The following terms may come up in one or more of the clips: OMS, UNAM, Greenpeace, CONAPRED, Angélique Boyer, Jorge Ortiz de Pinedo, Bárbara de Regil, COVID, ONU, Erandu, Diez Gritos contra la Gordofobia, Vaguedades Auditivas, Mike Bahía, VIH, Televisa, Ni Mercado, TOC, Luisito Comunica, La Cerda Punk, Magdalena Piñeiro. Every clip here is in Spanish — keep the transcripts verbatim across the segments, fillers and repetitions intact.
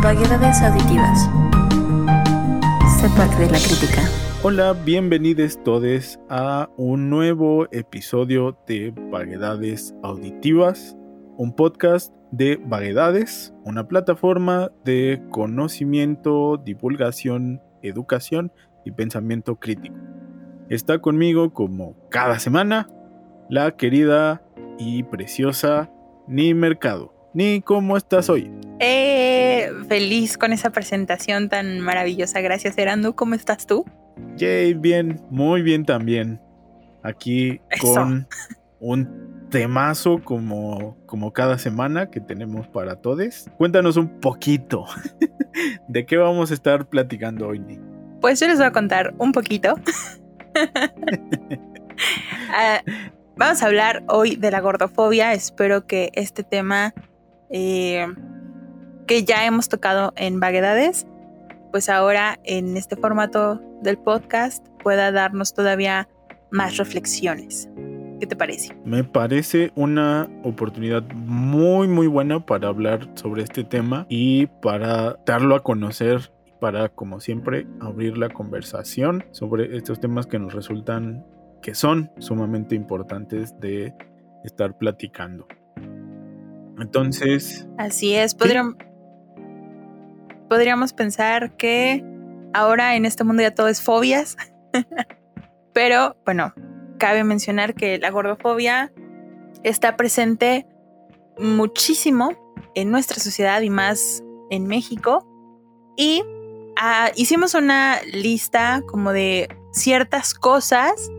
Vaguedades Auditivas. Sepa de la crítica. Hola, bienvenidos todos a un nuevo episodio de Vaguedades Auditivas, un podcast de Vaguedades, una plataforma de conocimiento, divulgación, educación y pensamiento crítico. Está conmigo, como cada semana, la querida y preciosa Ni Mercado. Ni, ¿cómo estás hoy? Eh, feliz con esa presentación tan maravillosa. Gracias, Erandu. ¿Cómo estás tú? Yay, bien, muy bien también. Aquí Eso. Con un temazo como, como cada semana que tenemos para todos. Cuéntanos un poquito de qué vamos a estar platicando hoy, Ni. Pues yo les voy a contar un poquito. uh, vamos a hablar hoy de la gordofobia. Espero que este tema... Eh, que ya hemos tocado en Vaguedades, pues ahora en este formato del podcast pueda darnos todavía más reflexiones. ¿Qué te parece? Me parece una oportunidad muy muy buena para hablar sobre este tema y para darlo a conocer, para, como siempre, abrir la conversación sobre estos temas que nos resultan que son sumamente importantes de estar platicando. Entonces... Así es, podríamos, ¿sí? podríamos pensar que ahora en este mundo ya todo es fobias, pero bueno, cabe mencionar que la gordofobia está presente muchísimo en nuestra sociedad y más en México, y uh, hicimos una lista como de ciertas cosas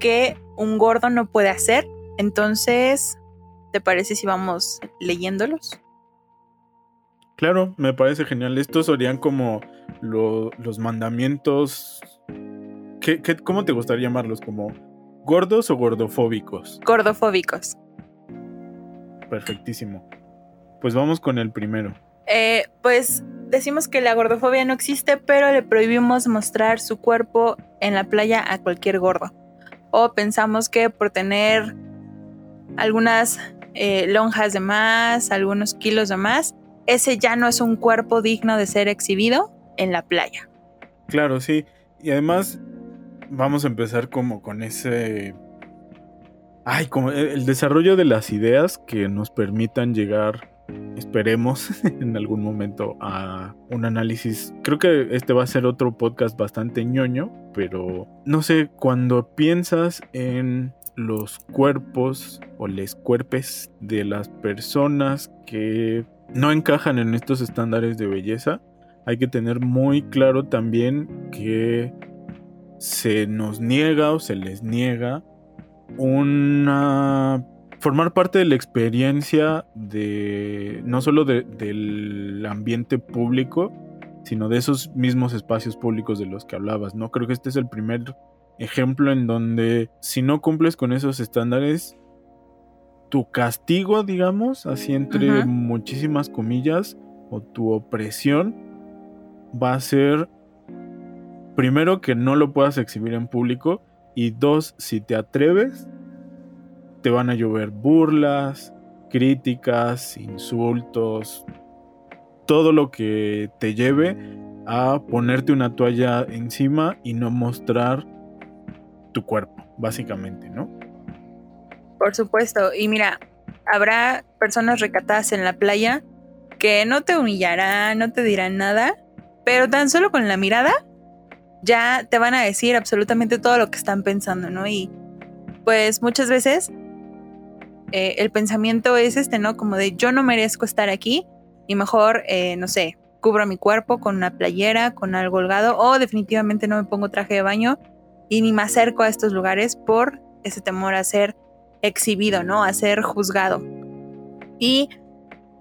que un gordo no puede hacer. Entonces... ¿Te parece si vamos leyéndolos? Claro, me parece genial. Estos serían como lo, los mandamientos... ¿Qué, qué, ¿Cómo te gustaría llamarlos? ¿Como gordos o gordofóbicos? Gordofóbicos. Perfectísimo. Pues vamos con el primero. Eh, pues decimos que la gordofobia no existe, pero le prohibimos mostrar su cuerpo en la playa a cualquier gordo. O pensamos que por tener... algunas eh, lonjas de más, algunos kilos de más, ese ya no es un cuerpo digno de ser exhibido en la playa. Claro, sí. Y además vamos a empezar como con ese... Ay, como el desarrollo de las ideas que nos permitan llegar, esperemos, en algún momento a un análisis. Creo que este va a ser otro podcast bastante ñoño, pero no sé, cuando piensas en... los cuerpos o les cuerpes de las personas que no encajan en estos estándares de belleza, hay que tener muy claro también que se nos niega o se les niega una... formar parte de la experiencia de no solo de, del ambiente público, sino de esos mismos espacios públicos de los que hablabas, ¿no? Creo que este es el primer... ejemplo en donde si no cumples con esos estándares, tu castigo, digamos, así entre uh-huh. muchísimas comillas, o tu opresión, va a ser, primero, que no lo puedas exhibir en público, y dos, si te atreves, te van a llover burlas, críticas, insultos, todo lo que te lleve a ponerte una toalla encima y no mostrar tu cuerpo, básicamente, ¿no? Por supuesto. Y mira, habrá personas recatadas en la playa que no te humillarán, no te dirán nada, pero tan solo con la mirada ya te van a decir absolutamente todo lo que están pensando, ¿no? Y pues muchas veces eh, el pensamiento es este, ¿no? Como de yo no merezco estar aquí y mejor, eh, no sé, cubro mi cuerpo con una playera, con algo holgado, o definitivamente no me pongo traje de baño y ni me acerco a estos lugares por ese temor a ser exhibido, ¿no? A ser juzgado. Y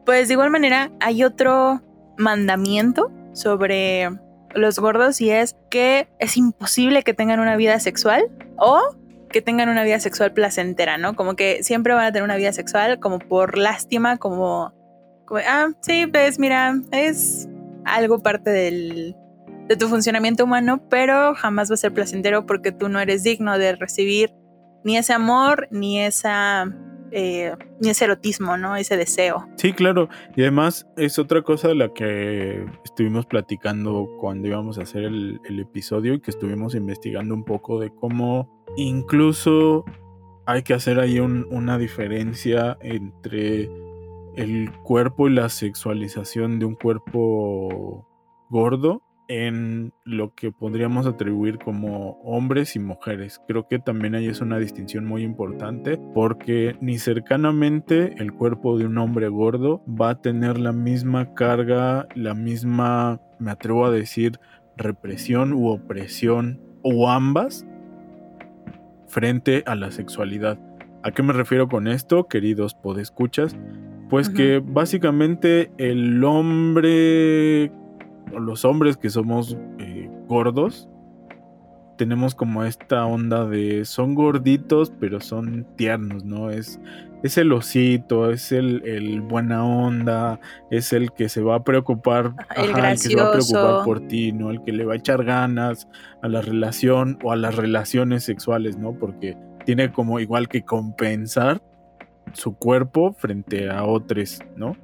pues de igual manera hay otro mandamiento sobre los gordos, y es que es imposible que tengan una vida sexual o que tengan una vida sexual placentera, ¿no? Como que siempre van a tener una vida sexual como por lástima, como... como ah, sí, pues mira, es algo parte del... de tu funcionamiento humano, pero jamás va a ser placentero porque tú no eres digno de recibir ni ese amor, ni esa eh, ese erotismo, ¿no? Ese deseo. Sí, claro. Y además es otra cosa de la que estuvimos platicando cuando íbamos a hacer el, el episodio y que estuvimos investigando un poco de cómo incluso hay que hacer ahí un, una diferencia entre el cuerpo y la sexualización de un cuerpo gordo en lo que podríamos atribuir como hombres y mujeres. Creo que también ahí es una distinción muy importante, porque ni cercanamente el cuerpo de un hombre gordo va a tener la misma carga, la misma, me atrevo a decir, represión u opresión, o ambas, frente a la sexualidad. ¿A qué me refiero con esto, queridos podescuchas? Pues uh-huh. que básicamente el hombre, o los hombres que somos eh, gordos, tenemos como esta onda de son gorditos pero son tiernos, ¿no? Es, es el osito, es el, el buena onda, es el que se va a preocupar, el, ajá, el que se va a preocupar por ti, ¿no? El que le va a echar ganas a la relación o a las relaciones sexuales, ¿no? Porque tiene como igual que compensar su cuerpo frente a otros, ¿no?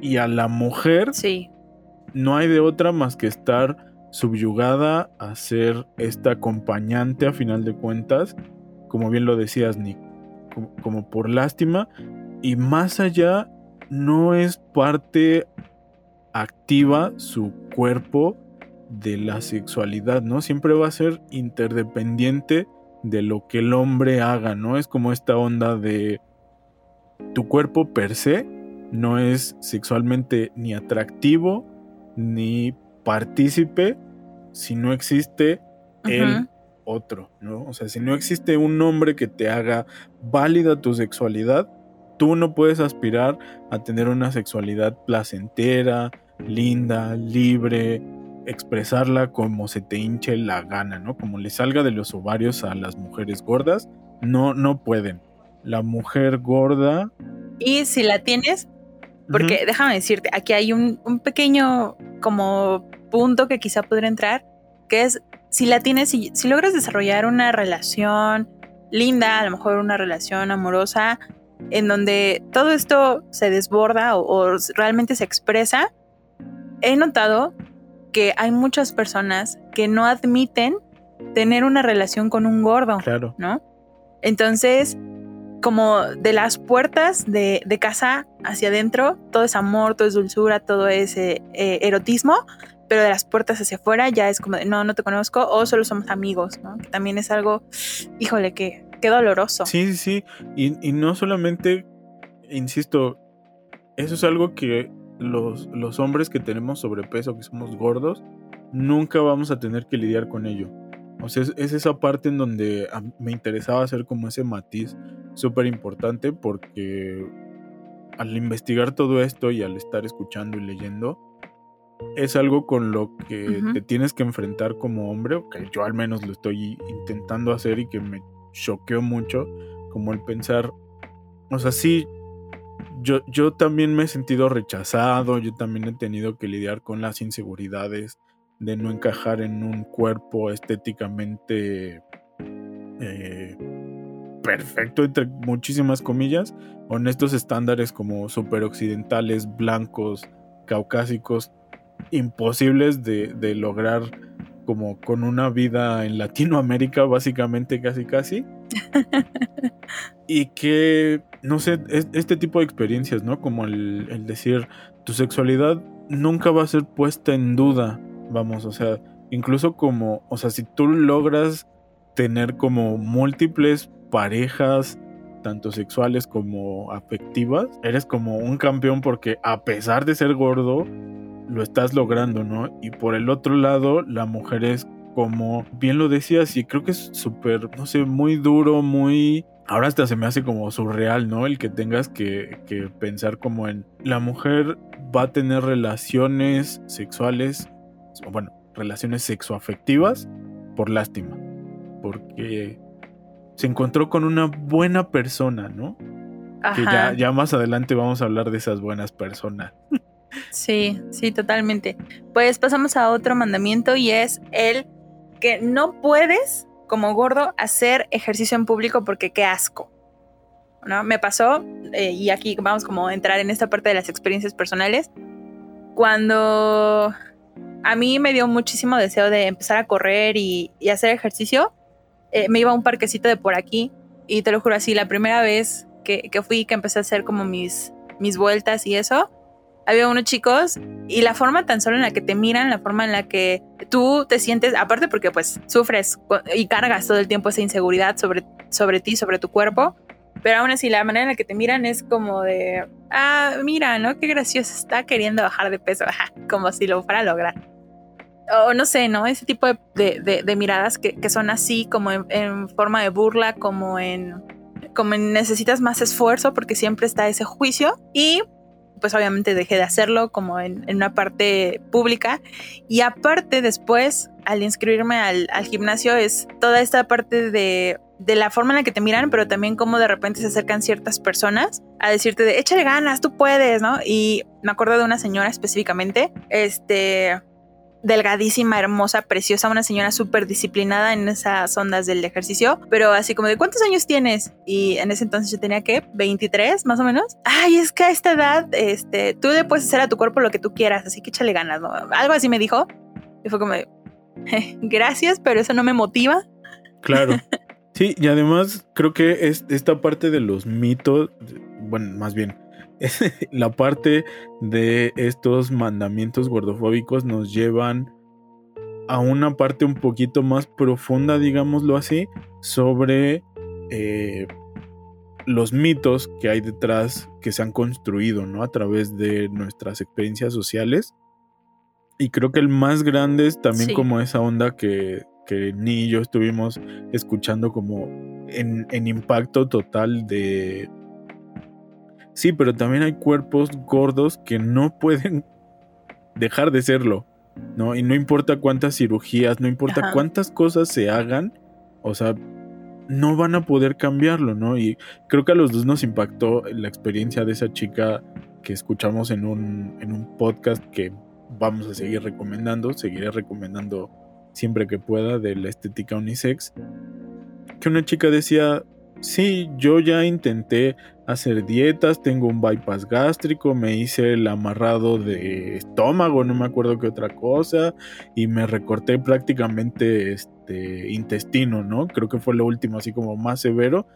Y a la mujer sí. no hay de otra más que estar subyugada a ser esta acompañante, a final de cuentas, como bien lo decías, Nick, como, como por lástima, y más allá no es parte activa su cuerpo de la sexualidad, ¿no? Siempre va a ser interdependiente de lo que el hombre haga, ¿no? Es como esta onda de tu cuerpo per se no es sexualmente ni atractivo ni partícipe si no existe uh-huh. el otro, ¿no? O sea, si no existe un hombre que te haga válida tu sexualidad, tú no puedes aspirar a tener una sexualidad placentera, linda, libre, expresarla como se te hinche la gana, ¿no? Como le salga de los ovarios a las mujeres gordas, no, no pueden. La mujer gorda... Y si la tienes... Porque uh-huh. déjame decirte, aquí hay un, un pequeño como punto que quizá podría entrar, que es si la tienes, si, si logras desarrollar una relación linda, a lo mejor una relación amorosa, en donde todo esto se desborda o, o realmente se expresa, he notado que hay muchas personas que no admiten tener una relación con un gordo, claro. ¿no? Entonces... como de las puertas de, de casa hacia adentro, todo es amor, todo es dulzura, todo es eh, eh, erotismo, pero de las puertas hacia afuera ya es como de, no, no te conozco, o solo somos amigos, ¿no? Que también es algo, híjole, qué, qué doloroso. Sí, sí, y, y no solamente, insisto, eso es algo que los, los hombres que tenemos sobrepeso, que somos gordos, nunca vamos a tener que lidiar con ello. O sea, es, es esa parte en donde me interesaba hacer como ese matiz súper importante, porque al investigar todo esto y al estar escuchando y leyendo es algo con lo que uh-huh. te tienes que enfrentar como hombre, o que yo al menos lo estoy intentando hacer y que me choqueó mucho, como el pensar, o sea, sí, yo, yo también me he sentido rechazado, yo también he tenido que lidiar con las inseguridades de no encajar en un cuerpo estéticamente eh, perfecto, entre muchísimas comillas, o en estos estándares como super occidentales, blancos, caucásicos, imposibles de, de lograr como con una vida en Latinoamérica, básicamente, casi casi. Y que, no sé, es, este tipo de experiencias, ¿no? Como el, el decir, tu sexualidad nunca va a ser puesta en duda, vamos, o sea, incluso como, o sea, si tú logras tener como múltiples parejas, tanto sexuales como afectivas, eres como un campeón porque a pesar de ser gordo, lo estás logrando, ¿no? Y por el otro lado, la mujer es como, bien lo decías, y creo que es súper, no sé, muy duro, muy... Ahora hasta se me hace como surreal, ¿no? El que tengas que, que pensar como en... La mujer va a tener relaciones sexuales, o bueno, relaciones sexoafectivas por lástima, porque... se encontró con una buena persona, ¿no? Ajá. Que ya, ya más adelante vamos a hablar de esas buenas personas. Sí, sí, totalmente. Pues pasamos a otro mandamiento, y es el que no puedes, como gordo, hacer ejercicio en público porque qué asco. ¿no? Me pasó, eh, y aquí vamos como a entrar en esta parte de las experiencias personales, cuando a mí me dio muchísimo deseo de empezar a correr y, y hacer ejercicio, eh, me iba a un parquecito de por aquí, y te lo juro así, la primera vez que, que fui, que empecé a hacer como mis, mis vueltas y eso, había unos chicos y la forma tan solo en la que te miran, la forma en la que tú te sientes, aparte porque pues sufres y cargas todo el tiempo esa inseguridad sobre, sobre ti, sobre tu cuerpo, pero aún así la manera en la que te miran es como de, ah, mira, ¿no? Qué gracioso, está queriendo bajar de peso, como si lo fuera a lograr. O no sé, ¿no? Ese tipo de, de, de, de miradas que, que son así, como en, en forma de burla, como en, como en necesitas más esfuerzo, porque siempre está ese juicio. Y pues obviamente dejé de hacerlo como en, en una parte pública, y aparte después al inscribirme al, al gimnasio es toda esta parte de, de la forma en la que te miran, pero también como de repente se acercan ciertas personas a decirte de échale ganas, tú puedes, ¿no? Y me acuerdo de una señora específicamente, este, delgadísima, hermosa, preciosa, una señora súper disciplinada en esas ondas del ejercicio, pero así como de ¿cuántos años tienes? Y en ese entonces yo tenía que veintitrés más o menos. Ay, es que a esta edad este, tú le puedes hacer a tu cuerpo lo que tú quieras, así que échale ganas, ¿no? Algo así me dijo y fue como gracias, pero eso no me motiva. Claro. Sí, y además creo que es esta parte de los mitos, bueno, más bien es la parte de estos mandamientos gordofóbicos, nos llevan a una parte un poquito más profunda, digámoslo así, sobre eh, los mitos que hay detrás, que se han construido, ¿no? A través de nuestras experiencias sociales. Y creo que el más grande es también sí. Como esa onda que, que Ni y yo estuvimos escuchando como en, en impacto total de... Sí, pero también hay cuerpos gordos que no pueden dejar de serlo, ¿no? Y no importa cuántas cirugías, no importa Ajá. cuántas cosas se hagan, o sea, no van a poder cambiarlo, ¿no? Y creo que a los dos nos impactó la experiencia de esa chica que escuchamos en un, en un podcast que vamos a seguir recomendando, seguiré recomendando siempre que pueda, de la estética unisex, que una chica decía... Sí, yo ya intenté hacer dietas, tengo un bypass gástrico, me hice el amarrado de estómago, no me acuerdo qué otra cosa, y me recorté prácticamente este intestino, ¿no? Creo que fue lo último, así como más severo.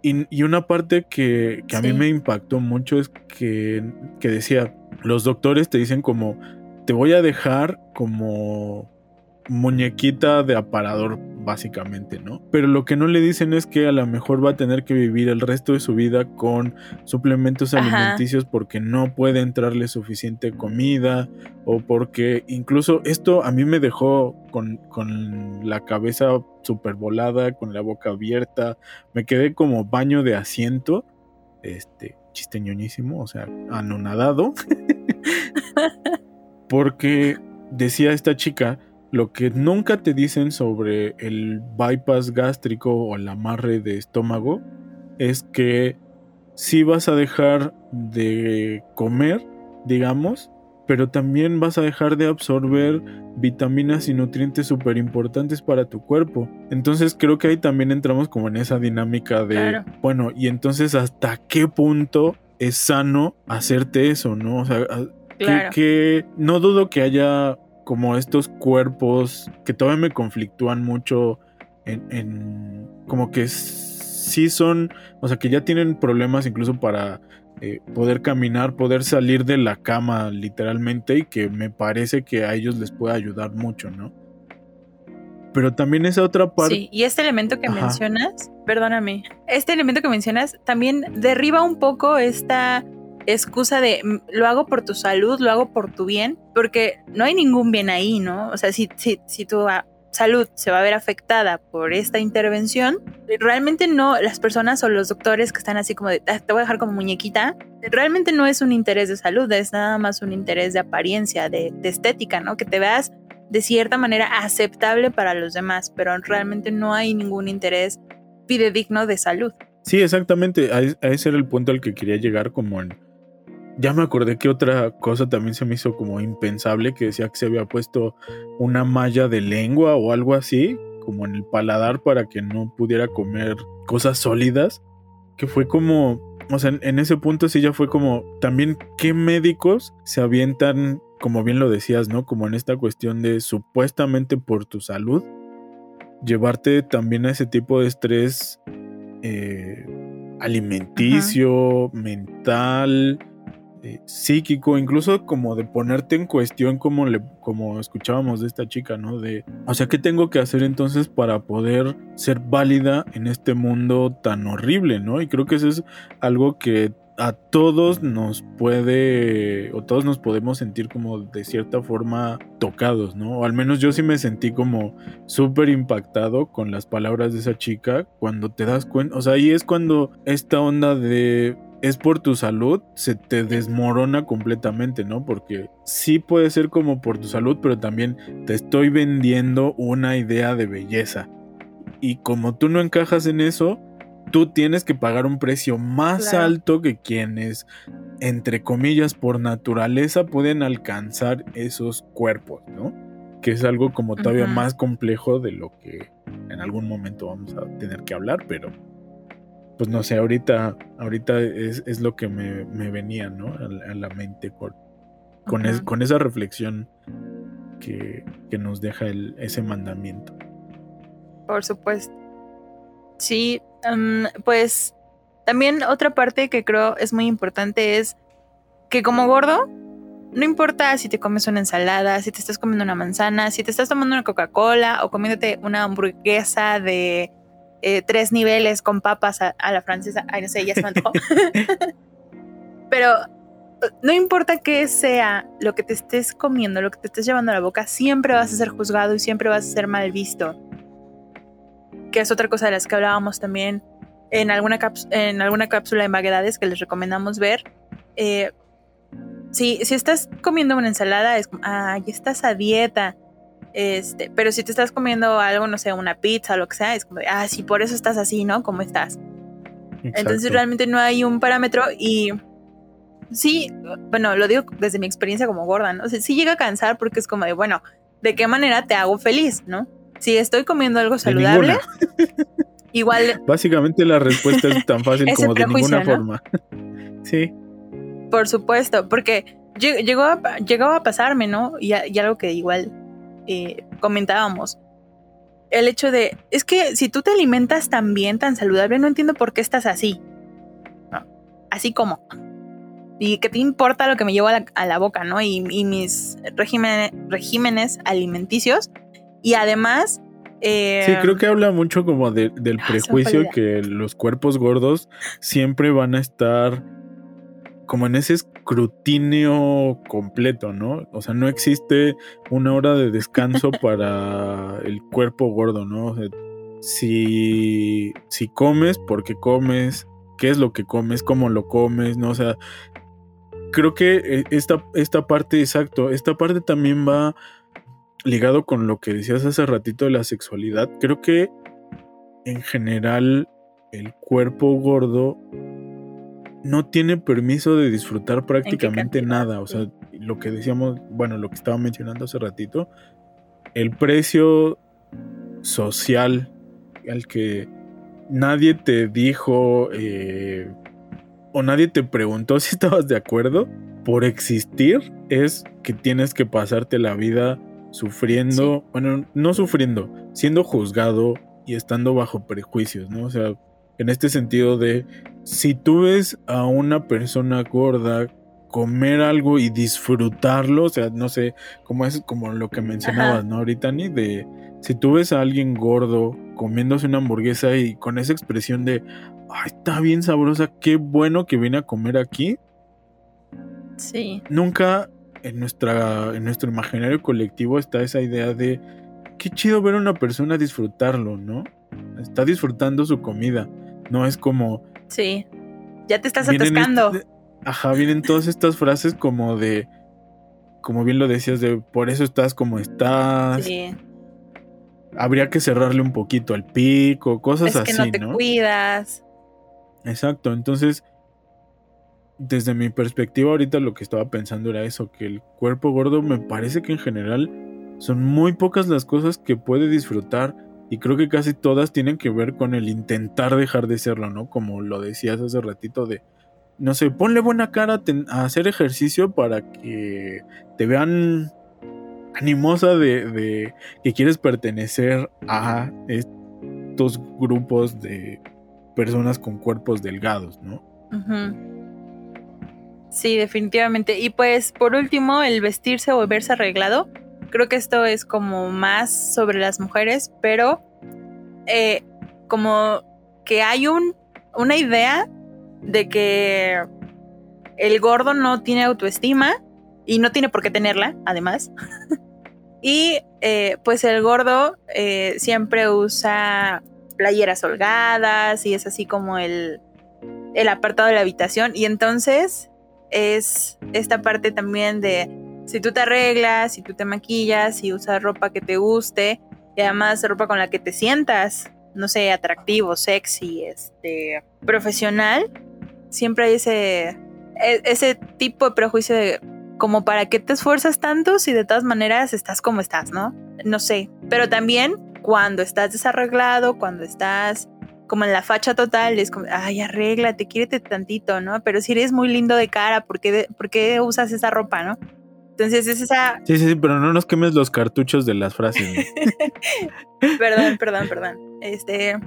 Y, y una parte que, que a sí. mí me impactó mucho es que, que decía, los doctores te dicen como, te voy a dejar como muñequita de aparador, básicamente, ¿no? Pero lo que no le dicen es que a lo mejor va a tener que vivir el resto de su vida con suplementos alimenticios Ajá. porque no puede entrarle suficiente comida, o porque incluso esto a mí me dejó con, con la cabeza súper volada, con la boca abierta, me quedé como baño de asiento, este, chiste ñoñísimo, o sea, anonadado, porque decía esta chica... Lo que nunca te dicen sobre el bypass gástrico o el amarre de estómago es que sí vas a dejar de comer, digamos, pero también vas a dejar de absorber vitaminas y nutrientes súper importantes para tu cuerpo. Entonces creo que ahí también entramos como en esa dinámica de, claro. bueno, y entonces ¿hasta qué punto es sano hacerte eso, no? O sea, claro. que, que no dudo que haya... como estos cuerpos que todavía me conflictúan mucho en, en como que sí son, o sea, que ya tienen problemas incluso para eh, poder caminar, poder salir de la cama literalmente, y que me parece que a ellos les puede ayudar mucho, ¿no? Pero también esa otra parte... Sí, y este elemento que Ajá. mencionas, perdóname, este elemento que mencionas también derriba un poco esta... excusa de lo hago por tu salud, lo hago por tu bien, porque no hay ningún bien ahí, ¿no? O sea, si, si, si tu salud se va a ver afectada por esta intervención, realmente no, las personas o los doctores que están así como de, te voy a dejar como muñequita, realmente no es un interés de salud, es nada más un interés de apariencia, de, de estética, ¿no? Que te veas de cierta manera aceptable para los demás, pero realmente no hay ningún interés fidedigno de salud. Sí, exactamente, a ese era el punto al que quería llegar, como en ya me acordé que otra cosa también se me hizo como impensable, que decía que se había puesto una malla de lengua o algo así, como en el paladar para que no pudiera comer cosas sólidas. que fue como, o sea, en ese punto sí ya fue como, también qué médicos se avientan, como bien lo decías, ¿no? Como en esta cuestión de supuestamente por tu salud, llevarte también a ese tipo de estrés eh, alimenticio, ajá, mental, eh, psíquico, incluso como de ponerte en cuestión, como, le, como escuchábamos de esta chica, ¿no? De, o sea, ¿qué tengo que hacer entonces para poder ser válida en este mundo tan horrible, ¿no? Y creo que eso es algo que a todos nos puede, o todos nos podemos sentir como de cierta forma tocados, ¿no? O al menos yo sí me sentí como súper impactado con las palabras de esa chica cuando te das cuenta, o sea, ahí es cuando esta onda de es por tu salud se te desmorona completamente, ¿no? Porque sí puede ser como por tu salud, pero también te estoy vendiendo una idea de belleza. Y como tú no encajas en eso, tú tienes que pagar un precio más claro. alto que quienes, entre comillas, por naturaleza pueden alcanzar esos cuerpos, ¿no? Que es algo como todavía uh-huh. más complejo de lo que en algún momento vamos a tener que hablar, pero pues no sé, ahorita, ahorita es, es lo que me, me venía, ¿no? A, a la mente con, con, uh-huh. es, con esa reflexión que, que nos deja el, ese mandamiento. Por supuesto. Sí, um, pues también otra parte que creo es muy importante es que como gordo, no importa si te comes una ensalada, si te estás comiendo una manzana, si te estás tomando una Coca-Cola o comiéndote una hamburguesa de eh, tres niveles con papas a, a la francesa, ay no sé, ya se me antojó. Pero no importa qué sea lo que te estés comiendo, lo que te estés llevando a la boca, siempre vas a ser juzgado y siempre vas a ser mal visto. Que es otra cosa de las que hablábamos también en alguna, caps- en alguna cápsula de vaguedades que les recomendamos ver. Eh, si, si estás comiendo una ensalada, es como, ah, ya estás a dieta. Este, pero si te estás comiendo algo, no sé, una pizza o lo que sea, es como, ah, sí, por eso estás así, ¿no? ¿Cómo estás? Exacto. Entonces realmente no hay un parámetro y sí, bueno, lo digo desde mi experiencia como gorda, ¿no? O sea, sí llega a cansar porque es como de, bueno, ¿de qué manera te hago feliz, no? Si estoy comiendo algo saludable, igual... Básicamente la respuesta es tan fácil como de ninguna, ¿no?, forma. Sí. Por supuesto, porque llegó a, llegó a pasarme, ¿no? Y, a, y algo que igual eh, comentábamos. El hecho de, es que si tú te alimentas tan bien, tan saludable, no entiendo por qué estás así. No. Así como. Y qué te importa lo que me llevo a la, a la boca, ¿no? Y, y mis regímenes, regímenes alimenticios. Y además... Eh, sí, creo que habla mucho como de, del prejuicio que los cuerpos gordos siempre van a estar como en ese escrutinio completo, ¿no? O sea, no existe una hora de descanso para el cuerpo gordo, ¿no? O sea, si, si comes, ¿por qué comes? ¿Qué es lo que comes? ¿Cómo lo comes? ¿No? O sea, creo que esta, esta parte, exacto, esta parte también va... ligado con lo que decías hace ratito de la sexualidad, creo que en general el cuerpo gordo no tiene permiso de disfrutar prácticamente nada. O sea, lo que decíamos, bueno, lo que estaba mencionando hace ratito, el precio social al que nadie te dijo eh, o nadie te preguntó si estabas de acuerdo por existir es que tienes que pasarte la vida sufriendo, sí. bueno, no sufriendo, siendo juzgado y estando bajo prejuicios, ¿no? O sea, en este sentido de, si tú ves a una persona gorda comer algo y disfrutarlo, o sea, no sé, como es como lo que mencionabas, ajá, ¿no? Ahorita, Ni, de si tú ves a alguien gordo comiéndose una hamburguesa y con esa expresión de, ay, está bien sabrosa, qué bueno que viene a comer aquí. Sí. Nunca... En, nuestra, en nuestro imaginario colectivo está esa idea de qué chido ver a una persona disfrutarlo, ¿no? Está disfrutando su comida. No es como... Sí, ya te estás atascando. Este, ajá, vienen todas estas frases como de... Como bien lo decías, de por eso estás como estás. Sí. Habría que cerrarle un poquito al pico, cosas así, ¿no? Es que no te cuidas. Exacto, entonces... Desde mi perspectiva ahorita lo que estaba pensando era eso, que el cuerpo gordo me parece que en general son muy pocas las cosas que puede disfrutar Y creo que casi todas tienen que ver con el intentar dejar de serlo, ¿no? Como lo decías hace ratito de, no sé, ponle buena cara a hacer ejercicio para que te vean animosa de, de que quieres pertenecer a estos grupos de personas con cuerpos delgados, ¿no? Uh-huh. Sí, definitivamente. Y pues, por último, el vestirse o verse arreglado. Creo que esto es como más sobre las mujeres, pero eh, como que hay un, una idea de que el gordo no tiene autoestima y no tiene por qué tenerla, además. Y eh, pues el gordo eh, siempre usa playeras holgadas y es así como el, el apartado de la habitación. Y entonces es esta parte también de si tú te arreglas, si tú te maquillas, si usas ropa que te guste y además ropa con la que te sientas, no sé, atractivo, sexy, este, profesional, siempre hay ese, ese tipo de prejuicio de como para qué te esfuerzas tanto si de todas maneras estás como estás, ¿no? No sé, pero también cuando estás desarreglado, cuando estás como en la facha total, es como, ay, arréglate, quiérete tantito, ¿no? Pero si eres muy lindo de cara, ¿por qué, de, por qué usas esa ropa, no? Entonces es esa... Sí, sí, sí, pero no nos quemes los cartuchos de las frases. Perdón, perdón, perdón. Este...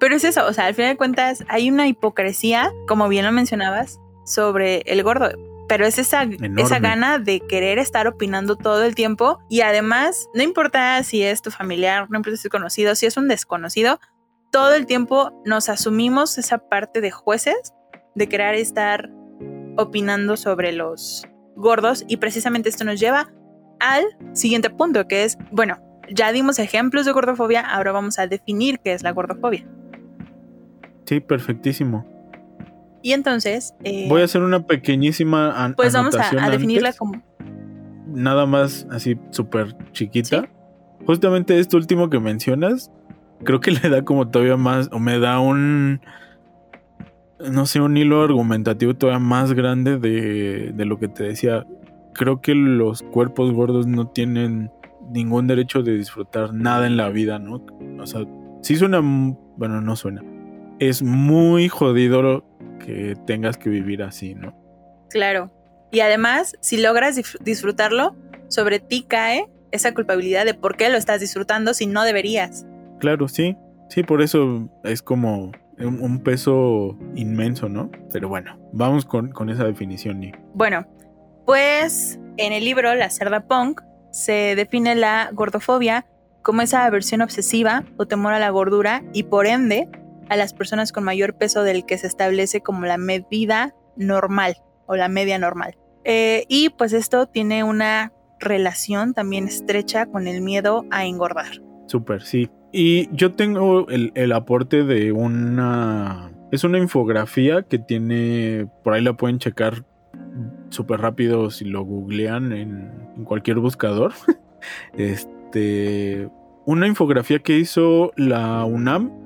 pero es eso, o sea, al final de cuentas hay una hipocresía, como bien lo mencionabas, sobre el gordo. Pero es esa, esa gana de querer estar opinando todo el tiempo. Y además, no importa si es tu familiar, no importa si es conocido, si es un desconocido, todo el tiempo nos asumimos esa parte de jueces de querer estar opinando sobre los gordos. Y precisamente esto nos lleva al siguiente punto, que es, bueno, ya dimos ejemplos de gordofobia, ahora vamos a definir qué es la gordofobia. Sí, perfectísimo. Y entonces... Eh, voy a hacer una pequeñísima an- pues anotación. Pues vamos a, a definirla antes, como... Nada más así súper chiquita. ¿Sí? Justamente esto último que mencionas, creo que le da como todavía más, o me da un... no sé, un hilo argumentativo todavía más grande de, de lo que te decía. Creo que los cuerpos gordos no tienen ningún derecho de disfrutar nada en la vida, ¿no? O sea, sí suena... Bueno, no suena. Es muy jodido que tengas que vivir así, ¿no? Claro. Y además, si logras dif- disfrutarlo, sobre ti cae esa culpabilidad de por qué lo estás disfrutando si no deberías. Claro, sí. Sí, por eso es como un, un peso inmenso, ¿no? Pero bueno, vamos con, con esa definición. Y... bueno, pues en el libro La Cerda Punk se define la gordofobia como esa aversión obsesiva o temor a la gordura y por ende a las personas con mayor peso del que se establece como la medida normal o la media normal. Eh, y pues esto tiene una relación también estrecha con el miedo a engordar. Súper, sí. Y yo tengo el, el aporte de una... es una infografía que tiene... por ahí la pueden checar súper rápido si lo googlean en, en cualquier buscador. este Una infografía que hizo la UNAM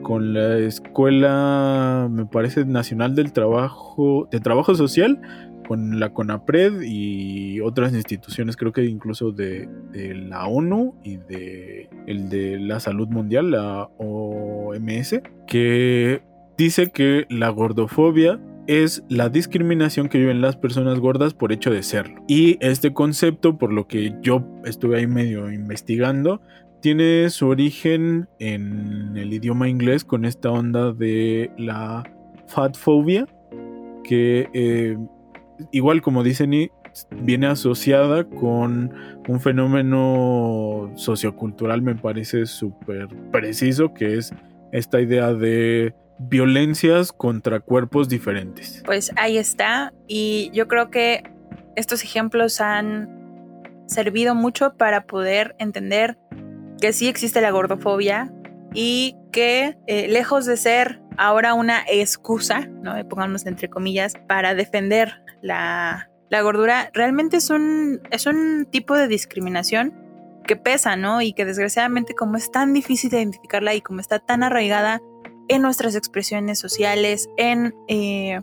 con la Escuela, me parece, Nacional del Trabajo, de Trabajo Social, con la CONAPRED y otras instituciones, creo que incluso de, de la ONU y de el de la Salud Mundial, la O M S, que dice que la gordofobia es la discriminación que viven las personas gordas por hecho de serlo. Y este concepto, por lo que yo estuve ahí medio investigando, tiene su origen en el idioma inglés con esta onda de la fatphobia, que eh, igual como dice Ni, viene asociada con un fenómeno sociocultural, me parece súper preciso, que es esta idea de violencias contra cuerpos diferentes. Pues ahí está, y yo creo que estos ejemplos han servido mucho para poder entender que sí existe la gordofobia y que eh, lejos de ser ahora una excusa, ¿no? Pongamos entre comillas, para defender la, la gordura, realmente es un, es un tipo de discriminación que pesa, ¿no? Y que desgraciadamente, como es tan difícil identificarla y como está tan arraigada en nuestras expresiones sociales, en eh,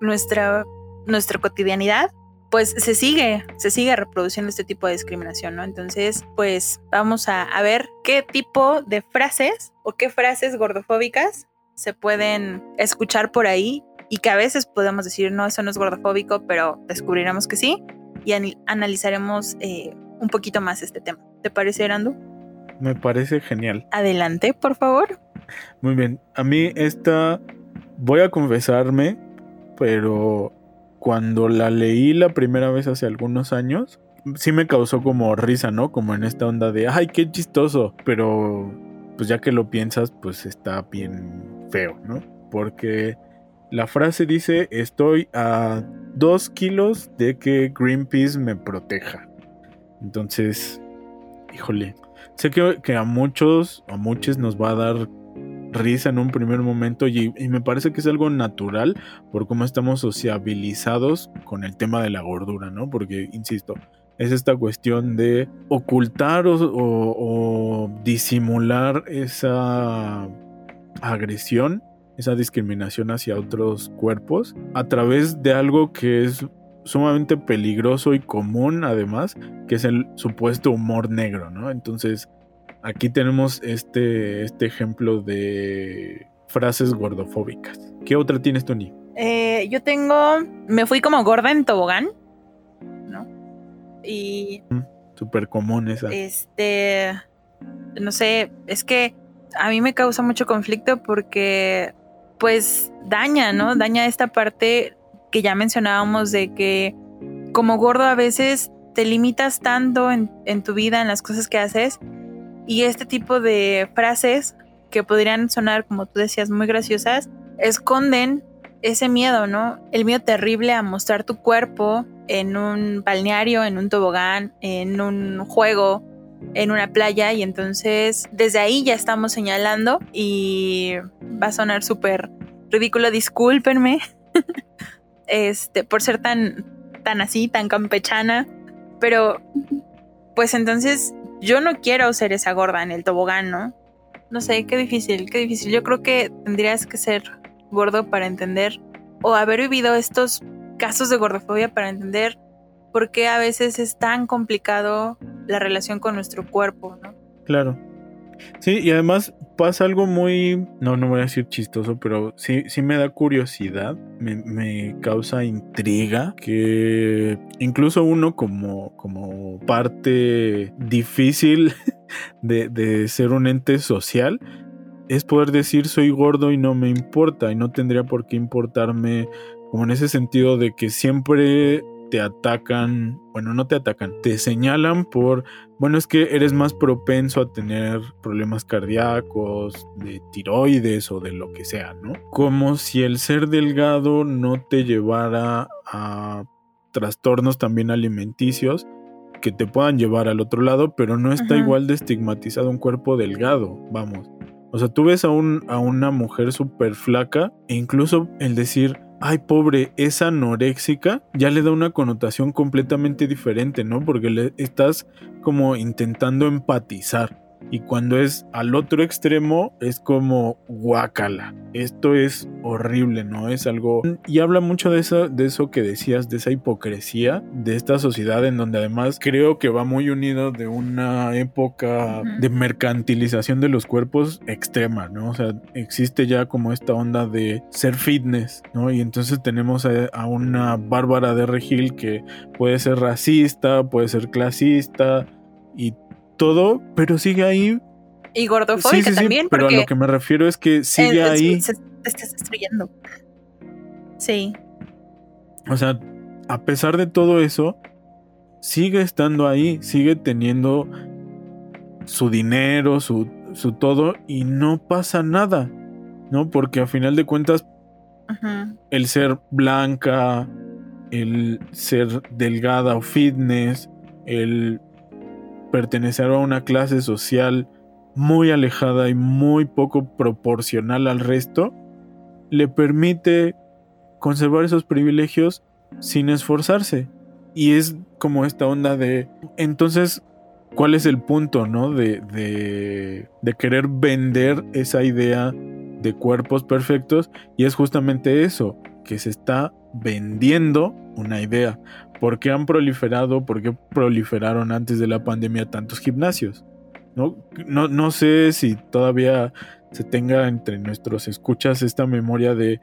nuestra, nuestra cotidianidad, pues se sigue, se sigue reproduciendo este tipo de discriminación, ¿no? Entonces, pues vamos a, a ver qué tipo de frases o qué frases gordofóbicas se pueden escuchar por ahí y que a veces podemos decir, no, eso no es gordofóbico, pero descubriremos que sí y an- analizaremos eh, un poquito más este tema. ¿Te parece, Erandu? Me parece genial. Adelante, por favor. Muy bien. A mí esta, voy a confesarme, pero cuando la leí la primera vez hace algunos años, sí me causó como risa, ¿no? Como en esta onda de, ¡ay, qué chistoso! Pero pues ya que lo piensas, pues está bien feo, ¿no? Porque la frase dice, estoy a dos kilos de que Greenpeace me proteja. Entonces, híjole, sé que, que a muchos, a muchos nos va a dar risa en un primer momento y, y me parece que es algo natural por cómo estamos sociabilizados con el tema de la gordura, ¿no? Porque, insisto, es esta cuestión de ocultar o, o, o disimular esa agresión, esa discriminación hacia otros cuerpos a través de algo que es sumamente peligroso y común, además, que es el supuesto humor negro, ¿no? Entonces, aquí tenemos este, este ejemplo de frases gordofóbicas. ¿Qué otra tienes, Tony? Eh, yo tengo... Me fui como gorda en tobogán, ¿no? Y... Mm, súper común esa. Este... No sé, es que a mí me causa mucho conflicto porque, pues, daña, ¿no? Daña esta parte que ya mencionábamos de que como gordo a veces te limitas tanto en, en tu vida, en las cosas que haces. Y este tipo de frases que podrían sonar, como tú decías, muy graciosas, esconden ese miedo, ¿no? El miedo terrible a mostrar tu cuerpo en un balneario, en un tobogán, en un juego, en una playa. Y entonces desde ahí ya estamos señalando y va a sonar súper ridículo. Discúlpenme este, por ser tan, tan así, tan campechana. Pero pues entonces... Yo no quiero ser esa gorda en el tobogán, ¿no? No sé, qué difícil, qué difícil. Yo creo que tendrías que ser gordo para entender o haber vivido estos casos de gordofobia para entender por qué a veces es tan complicado la relación con nuestro cuerpo, ¿no? Claro. Sí, y además pasa algo muy... No, no voy a decir chistoso, pero sí, sí me da curiosidad, me, me causa intriga que incluso uno como, como parte difícil de, de ser un ente social es poder decir soy gordo y no me importa, y no tendría por qué importarme, como en ese sentido de que siempre... te atacan, bueno, no te atacan, te señalan por, bueno, es que eres más propenso a tener problemas cardíacos, de tiroides o de lo que sea, ¿no? Como si el ser delgado no te llevara a trastornos también alimenticios que te puedan llevar al otro lado, pero no está Ajá. igual de estigmatizado un cuerpo delgado, vamos. O sea, tú ves a, un, a una mujer súper flaca e incluso el decir... ay, pobre, es anoréxica, ya le da una connotación completamente diferente, ¿no? Porque le estás como intentando empatizar. Y cuando es al otro extremo, es como guácala. Esto es horrible, ¿no? Es algo... Y habla mucho de eso, de eso que decías, de esa hipocresía de esta sociedad en donde además creo que va muy unido de una época de mercantilización de los cuerpos extrema, ¿no? O sea, existe ya como esta onda de ser fitness, ¿no? Y entonces tenemos a, a una Bárbara de Regil que puede ser racista, puede ser clasista y todo, pero sigue ahí. Y gordofóbica sí, sí, también. Sí, pero a lo que me refiero es que sigue el, ahí. Se, te estás destruyendo. Sí. O sea, a pesar de todo eso, sigue estando ahí, sigue teniendo su dinero, su, su todo, y no pasa nada, ¿no? Porque a final de cuentas, uh-huh. el ser blanca, el ser delgada o fitness, el... pertenecer a una clase social muy alejada y muy poco proporcional al resto, le permite conservar esos privilegios sin esforzarse. Y es como esta onda de, entonces, ¿cuál es el punto, no? De, de, de querer vender esa idea de cuerpos perfectos, y es justamente eso, porque se está vendiendo una idea. ¿Por qué han proliferado, por qué proliferaron antes de la pandemia tantos gimnasios? No, no, no sé si todavía se tenga entre nuestros escuchas esta memoria de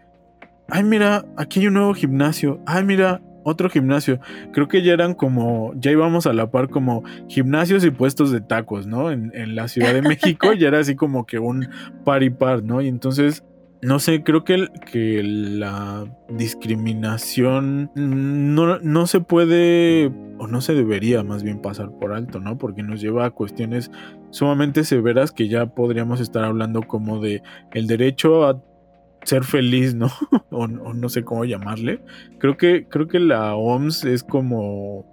ay, mira, aquí hay un nuevo gimnasio, ay, mira, otro gimnasio. Creo que ya eran como, ya íbamos a la par como gimnasios y puestos de tacos, ¿no? En, en la Ciudad de México ya era así como que un par y par, ¿no? Y entonces, no sé, creo que, el, que la discriminación no, no se puede, o no se debería más bien pasar por alto, ¿no? Porque nos lleva a cuestiones sumamente severas que ya podríamos estar hablando como de el derecho a ser feliz, ¿no? o, o no sé cómo llamarle. Creo que, creo que la O M S es como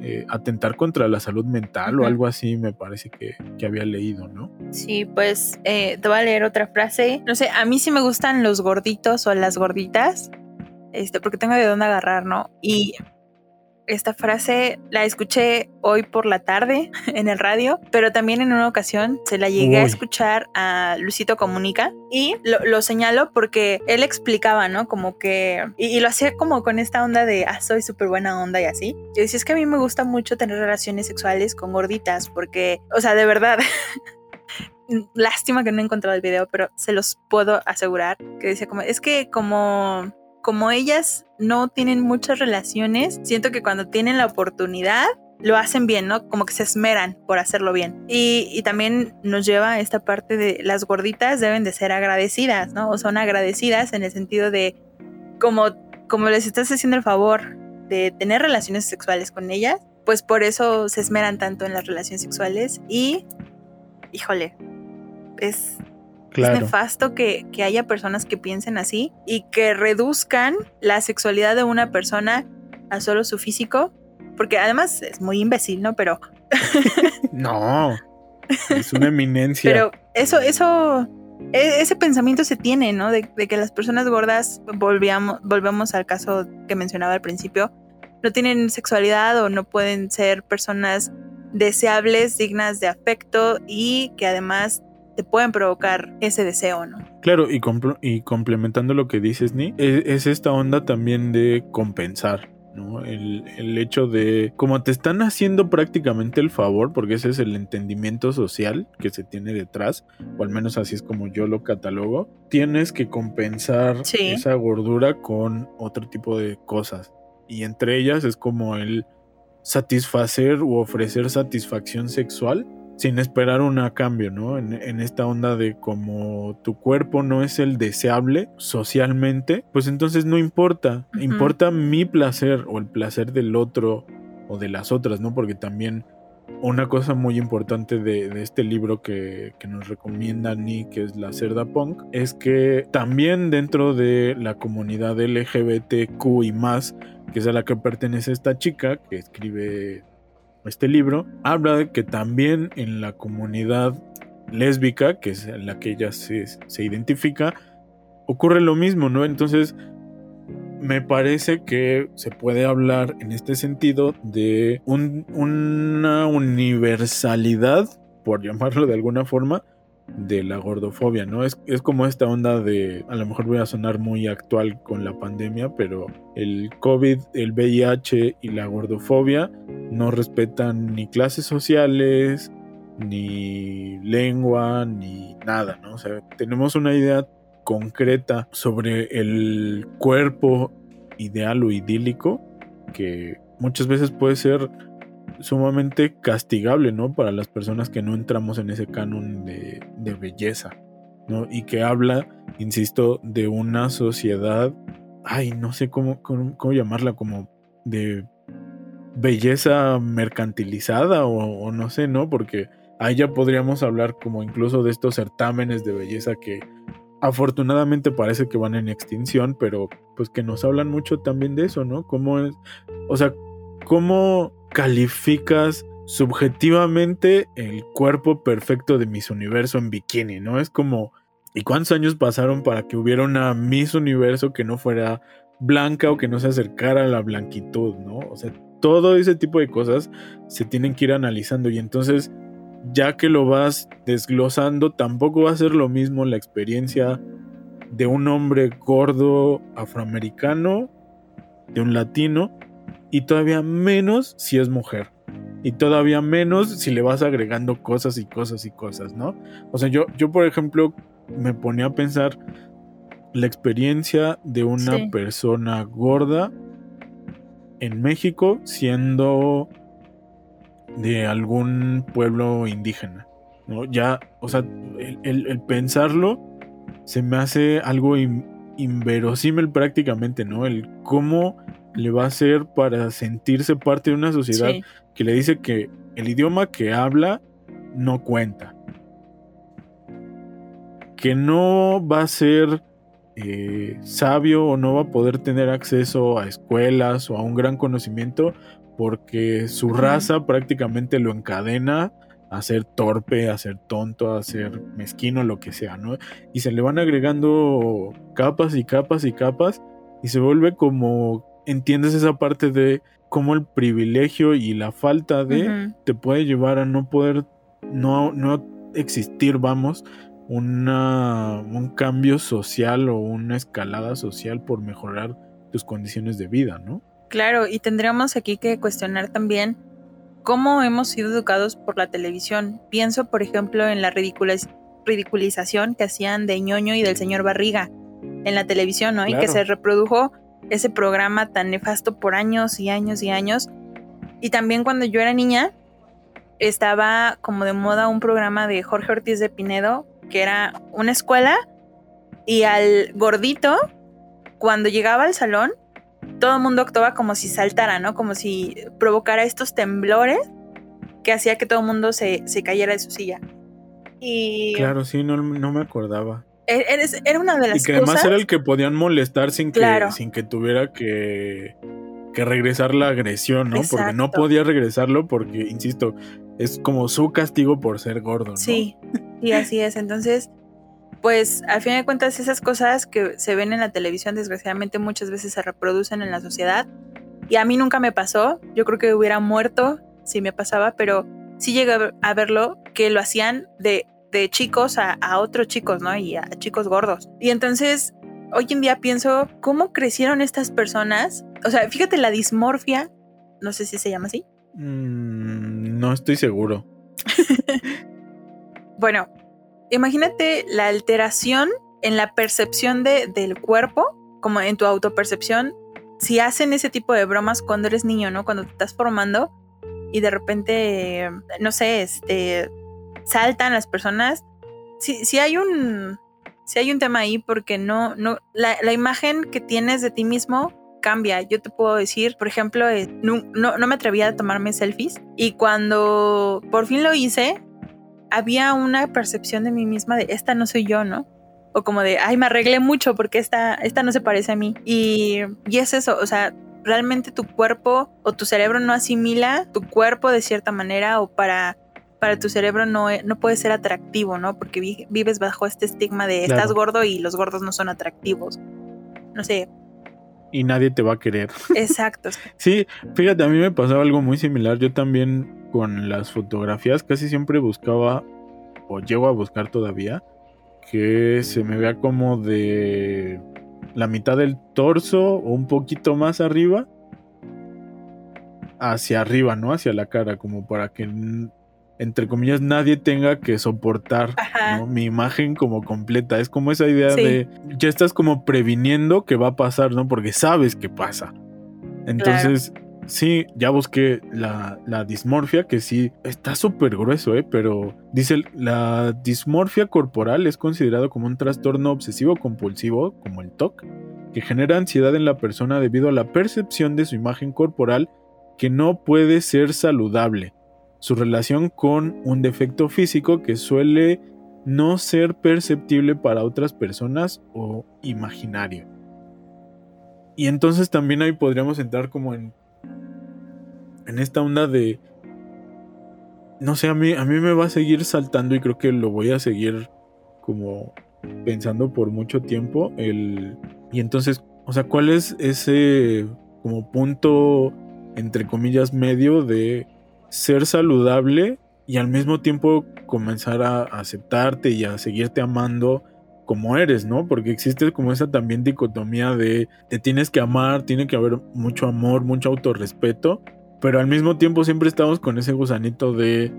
eh, atentar contra la salud mental, uh-huh, o algo así, me parece que, que había leído, ¿no? Sí, pues eh, te voy a leer otra frase. No sé, a mí sí me gustan los gorditos o las gorditas, este, porque tengo de dónde agarrar, ¿no? Y esta frase la escuché hoy por la tarde en el radio, pero también en una ocasión se la llegué Uy. a escuchar a Luisito Comunica, y lo, lo señalo porque él explicaba, ¿no? Como que, y, y lo hacía como con esta onda de, ah, soy súper buena onda y así. Yo decía, es que a mí me gusta mucho tener relaciones sexuales con gorditas porque, o sea, de verdad... Lástima que no he encontrado el video, pero se los puedo asegurar, que decía como, es que como... como ellas no tienen muchas relaciones, siento que cuando tienen la oportunidad lo hacen bien, ¿no? Como que se esmeran por hacerlo bien. Y, y también nos lleva a esta parte de las gorditas deben de ser agradecidas, ¿no? O son agradecidas en el sentido de como, como les estás haciendo el favor de tener relaciones sexuales con ellas, pues por eso se esmeran tanto en las relaciones sexuales y, híjole, es... Claro. Es nefasto que, que haya personas que piensen así y que reduzcan la sexualidad de una persona a solo su físico, porque además es muy imbécil, ¿no? Pero... No, es una eminencia. Pero eso, eso, ese pensamiento se tiene, ¿no? De, de que las personas gordas, volvíamos, volvemos al caso que mencionaba al principio, no tienen sexualidad o no pueden ser personas deseables, dignas de afecto y que además... te pueden provocar ese deseo, ¿no? Claro, y, compl- y complementando lo que dices, Ni, es, es esta onda también de compensar, ¿no? El, el hecho de, como te están haciendo prácticamente el favor, porque ese es el entendimiento social que se tiene detrás, o al menos así es como yo lo catalogo, tienes que compensar sí. esa gordura con otro tipo de cosas. Y entre ellas es como el satisfacer u ofrecer satisfacción sexual sin esperar un cambio, ¿no? En, en esta onda de como tu cuerpo no es el deseable socialmente, pues entonces no importa. Uh-huh. Importa mi placer o el placer del otro o de las otras, ¿no? Porque también una cosa muy importante de, de este libro que, que nos recomienda Ni, que es La Cerda Punk, es que también dentro de la comunidad L G B T Q y más, que es a la que pertenece esta chica que escribe... Este libro habla de que también en la comunidad lésbica, que es en la que ella se, se identifica, ocurre lo mismo, ¿no? Entonces, me parece que se puede hablar en este sentido de un, una universalidad, por llamarlo de alguna forma, de la gordofobia, ¿no? Es, es como esta onda de, a lo mejor voy a sonar muy actual con la pandemia, pero el COVID, el V I H y la gordofobia no respetan ni clases sociales, ni lengua, ni nada, ¿no? O sea, tenemos una idea concreta sobre el cuerpo ideal o idílico que muchas veces puede ser sumamente castigable, ¿no? Para las personas que no entramos en ese canon de, de belleza, ¿no? Y que habla, insisto, de una sociedad, ay, no sé cómo, cómo, cómo llamarla, como de belleza mercantilizada o, o no sé, ¿no? Porque ahí ya podríamos hablar como incluso de estos certámenes de belleza que afortunadamente parece que van en extinción, pero pues que nos hablan mucho también de eso, ¿no? ¿Cómo es? O sea, ¿cómo calificas subjetivamente el cuerpo perfecto de Miss Universo en bikini, ¿no? Es como, ¿y cuántos años pasaron para que hubiera una Miss Universo que no fuera blanca o que no se acercara a la blanquitud, ¿no? O sea, todo ese tipo de cosas se tienen que ir analizando y entonces, ya que lo vas desglosando, tampoco va a ser lo mismo la experiencia de un hombre gordo afroamericano, de un latino, y todavía menos si es mujer. Y todavía menos si le vas agregando cosas y cosas y cosas, ¿no? O sea, yo, yo por ejemplo, me ponía a pensar la experiencia de una sí. persona gorda en México siendo de algún pueblo indígena, ¿no? Ya, o sea, el, el, el pensarlo se me hace algo in, inverosímil prácticamente, ¿no? El cómo le va a hacer para sentirse parte de una sociedad sí. que le dice que el idioma que habla no cuenta, que no va a ser eh, sabio o no va a poder tener acceso a escuelas o a un gran conocimiento porque su raza uh-huh. prácticamente lo encadena a ser torpe, a ser tonto, a ser mezquino, lo que sea, ¿no? Y se le van agregando capas y capas y capas y se vuelve como, entiendes esa parte de cómo el privilegio y la falta de uh-huh. te puede llevar a no poder, no, no existir, vamos, una, un cambio social o una escalada social por mejorar tus condiciones de vida, ¿no? Claro, y tendríamos aquí que cuestionar también cómo hemos sido educados por la televisión. Pienso, por ejemplo, en la ridiculiz- ridiculización que hacían de Ñoño y del señor Barriga en la televisión, ¿no? Claro. Y que se reprodujo ese programa tan nefasto por años y años y años. Y también cuando yo era niña, estaba como de moda un programa de Jorge Ortiz de Pinedo, que era una escuela, y al gordito, cuando llegaba al salón, todo el mundo actuaba como si saltara, ¿no? Como si provocara estos temblores que hacía que todo el mundo se, se cayera de su silla. Y claro, sí, no, no me acordaba. Era una de las cosas. Y que además cosas, era el que podían molestar sin que, claro. sin que tuviera que, que regresar la agresión, ¿no? Exacto. Porque no podía regresarlo porque, insisto, es como su castigo por ser gordo, ¿no? Sí, sí, así es. Entonces, pues al fin de cuentas esas cosas que se ven en la televisión desgraciadamente muchas veces se reproducen en la sociedad y a mí nunca me pasó, yo creo que hubiera muerto si me pasaba, pero sí llegué a verlo que lo hacían de, de chicos a, a otros chicos, ¿no? Y a chicos gordos. Y entonces hoy en día pienso, ¿cómo crecieron estas personas? O sea, fíjate la dismorfia, no sé si se llama así. Mm, no estoy seguro. Bueno, imagínate la alteración en la percepción de, del cuerpo, como en tu autopercepción, si hacen ese tipo de bromas cuando eres niño, ¿no? Cuando te estás formando y de repente, no sé, este, saltan las personas. Si, si hay un, si hay un tema ahí porque no, no, la, la imagen que tienes de ti mismo cambia. Yo te puedo decir, por ejemplo, no, no, no me atrevía a tomarme selfies y cuando por fin lo hice, había una percepción de mí misma de esta no soy yo, ¿no? O como de, ay, me arreglé mucho porque esta, esta no se parece a mí. Y, y es eso, o sea, realmente tu cuerpo o tu cerebro no asimila tu cuerpo de cierta manera o para, para tu cerebro no, no puede ser atractivo, ¿no? Porque vi, vives bajo este estigma de estás claro. gordo y los gordos no son atractivos. No sé. Y nadie te va a querer. Exacto. Sí, fíjate, a mí me pasaba algo muy similar. Yo también, con las fotografías casi siempre buscaba o llego a buscar todavía que se me vea como de la mitad del torso o un poquito más arriba hacia arriba, ¿no? Hacia la cara, como para que entre comillas nadie tenga que soportar, ¿no? Mi imagen como completa. Es como esa idea sí. de ya estás como previniendo que va a pasar, ¿no? Porque sabes que pasa. Entonces claro. Sí, ya busqué la, la dismorfia, que sí, está súper grueso, ¿eh? Pero dice, la dismorfia corporal es considerado como un trastorno obsesivo-compulsivo, como el T O C, que genera ansiedad en la persona debido a la percepción de su imagen corporal que no puede ser saludable. Su relación con un defecto físico que suele no ser perceptible para otras personas o imaginario. Y entonces también ahí podríamos entrar como en... en esta onda de... No sé, a mí, a mí me va a seguir saltando y creo que lo voy a seguir como pensando por mucho tiempo. El, y entonces, o sea, ¿cuál es ese como punto, entre comillas, medio de ser saludable y al mismo tiempo comenzar a aceptarte y a seguirte amando como eres, ¿no? Porque existe como esa también dicotomía de te tienes que amar, tiene que haber mucho amor, mucho autorrespeto, pero al mismo tiempo siempre estamos con ese gusanito de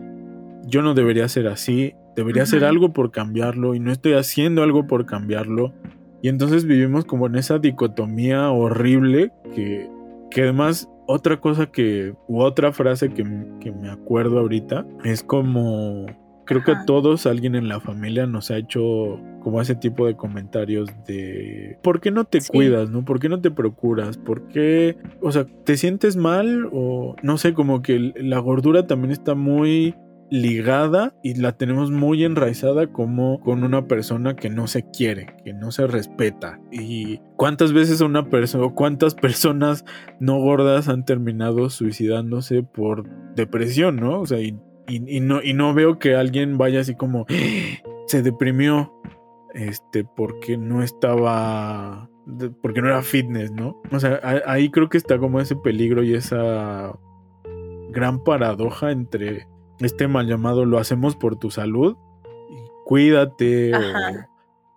yo no debería ser así, debería uh-huh. hacer algo por cambiarlo y no estoy haciendo algo por cambiarlo. Y entonces vivimos como en esa dicotomía horrible que, que además otra cosa que, u otra frase que, que me acuerdo ahorita es como... Creo que a todos, alguien en la familia nos ha hecho como ese tipo de comentarios de ¿por qué no te sí. cuidas, no? ¿Por qué no te procuras? ¿Por qué? O sea, ¿te sientes mal? O no sé, como que la gordura también está muy ligada y la tenemos muy enraizada como con una persona que no se quiere, que no se respeta. Y cuántas veces una persona, cuántas personas no gordas han terminado suicidándose por depresión, ¿no? O sea, y Y, y, no, y no veo que alguien vaya así como se deprimió este, porque no estaba, porque no era fitness, ¿no? O sea, a, ahí creo que está como ese peligro y esa gran paradoja entre este mal llamado lo hacemos por tu salud y cuídate o,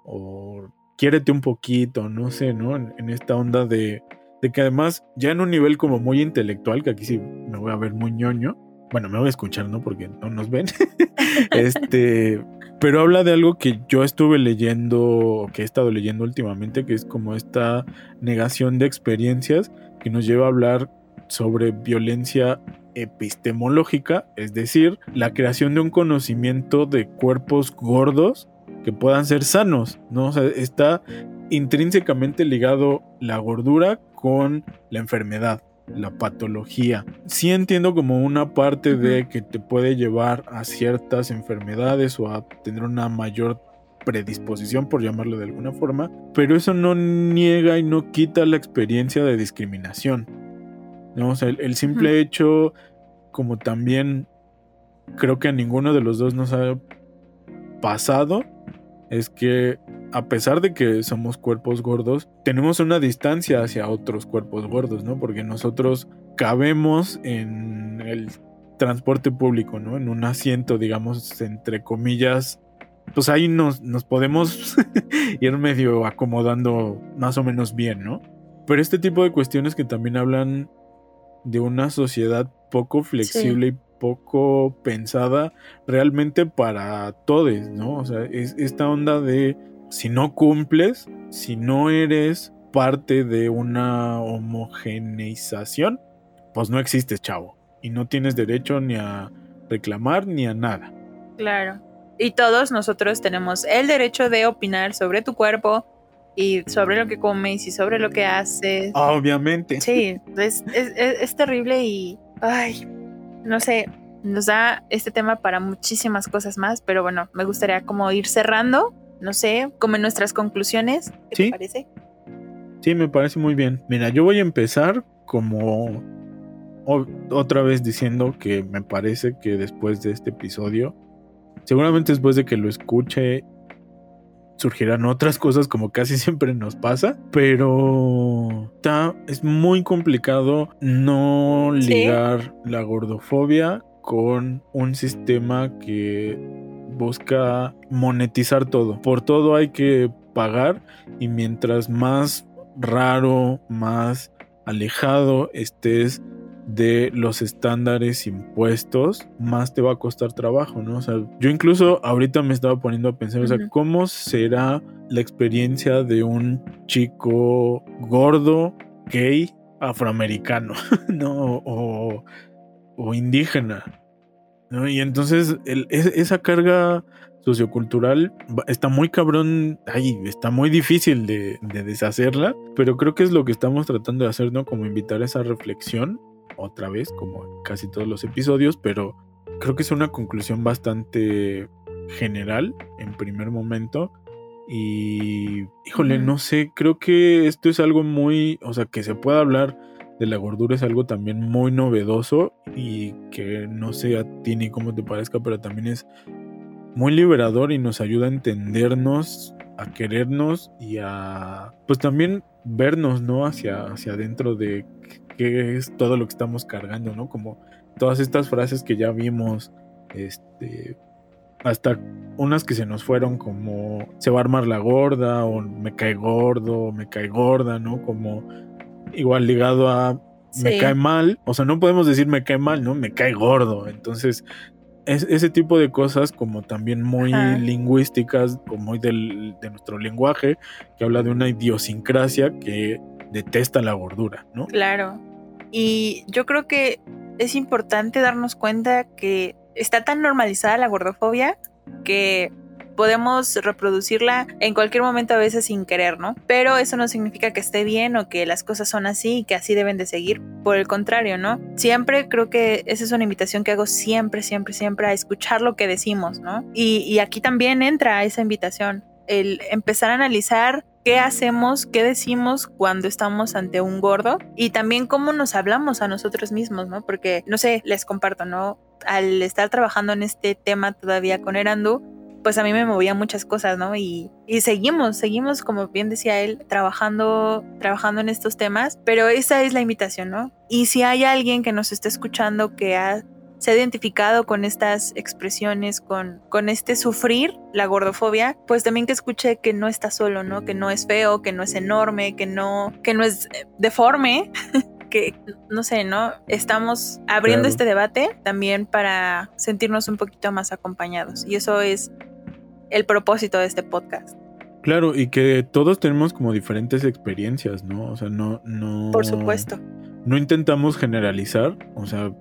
o quiérete un poquito, no sé, ¿no? En, en esta onda de, de que además ya en un nivel como muy intelectual, que aquí sí me voy a ver muy ñoño, bueno, me voy a escuchar, ¿no? Porque no nos ven. este, pero habla de algo que yo estuve leyendo, que he estado leyendo últimamente, que es como esta negación de experiencias que nos lleva a hablar sobre violencia epistemológica, es decir, la creación de un conocimiento de cuerpos gordos que puedan ser sanos, ¿no? O sea, está intrínsecamente ligado la gordura con la enfermedad, la patología. Sí entiendo como una parte de que te puede llevar a ciertas enfermedades o a tener una mayor predisposición, por llamarlo de alguna forma, pero eso no niega y no quita la experiencia de discriminación, ¿no? O sea, el, el simple hecho, como también creo que a ninguno de los dos nos ha pasado, es que a pesar de que somos cuerpos gordos, tenemos una distancia hacia otros cuerpos gordos, ¿no? Porque nosotros cabemos en el transporte público, ¿no? En un asiento, digamos, entre comillas, pues ahí nos, nos podemos ir medio acomodando más o menos bien, ¿no? Pero este tipo de cuestiones que también hablan de una sociedad poco flexible sí. y poco pensada realmente para todos, ¿no? O sea, es esta onda de si no cumples, si no eres parte de una homogeneización, pues no existes, chavo. Y no tienes derecho ni a reclamar ni a nada. Claro. Y todos nosotros tenemos el derecho de opinar sobre tu cuerpo y sobre lo que comes y sobre lo que haces. Obviamente. Sí, es, es, es, es terrible y... ay, no sé, nos da este tema para muchísimas cosas más, pero bueno, me gustaría como ir cerrando, no sé, como en nuestras conclusiones. ¿Qué ¿Sí? te parece? Sí, me parece muy bien. Mira, yo voy a empezar como o- otra vez diciendo que me parece que después de este episodio, seguramente después de que lo escuche, surgirán otras cosas como casi siempre nos pasa, pero está, es muy complicado no ligar ¿Sí? la gordofobia con un sistema que busca monetizar todo. Por todo hay que pagar y mientras más raro, más alejado estés de los estándares impuestos, más te va a costar trabajo, ¿no? O sea, yo incluso ahorita me estaba poniendo a pensar, uh-huh. o sea, ¿cómo será la experiencia de un chico gordo, gay, afroamericano, ¿no? O, o indígena, ¿no? Y entonces el, es, esa carga sociocultural está muy cabrón, ay, está muy difícil de, de deshacerla, pero creo que es lo que estamos tratando de hacer, ¿no? Como invitar a esa reflexión otra vez, como casi todos los episodios, pero creo que es una conclusión bastante general en primer momento y, híjole, no sé, creo que esto es algo muy, o sea, que se pueda hablar de la gordura es algo también muy novedoso y que no sé a ti ni cómo te parezca, pero también es muy liberador y nos ayuda a entendernos, a querernos y a, pues también vernos, ¿no? Hacia, hacia adentro de qué es todo lo que estamos cargando, ¿no? Como todas estas frases que ya vimos, este, hasta unas que se nos fueron como se va a armar la gorda o me cae gordo, me cae gorda, ¿no? Como igual ligado a me sí. cae mal, o sea, no podemos decir me cae mal, ¿no? Me cae gordo. Entonces, es, ese tipo de cosas como también muy Ajá. lingüísticas, como muy del, de nuestro lenguaje, que habla de una idiosincrasia que detesta la gordura, ¿no? Claro. Y yo creo que es importante darnos cuenta que está tan normalizada la gordofobia que podemos reproducirla en cualquier momento a veces sin querer, ¿no? Pero eso no significa que esté bien o que las cosas son así y que así deben de seguir. Por el contrario, ¿no? Siempre creo que esa es una invitación que hago siempre, siempre, siempre a escuchar lo que decimos, ¿no? Y, y aquí también entra esa invitación, el empezar a analizar qué hacemos, qué decimos cuando estamos ante un gordo y también cómo nos hablamos a nosotros mismos, ¿no? Porque, no sé, les comparto, ¿no? Al estar trabajando en este tema todavía con Erandu, pues a mí me movían muchas cosas, ¿no? Y, y seguimos, seguimos, como bien decía él, trabajando, trabajando en estos temas, pero esa es la invitación, ¿no? Y si hay alguien que nos está escuchando que ha, se ha identificado con estas expresiones, con, con este sufrir, la gordofobia, pues también que escuche que no está solo, ¿no? Que no es feo, que no es enorme, que no, que no es deforme, que no sé, ¿no? Estamos abriendo claro. este debate también para sentirnos un poquito más acompañados y eso es el propósito de este podcast. Claro, y que todos tenemos como diferentes experiencias, ¿no? O sea, no, no... Por supuesto. No intentamos generalizar, o sea,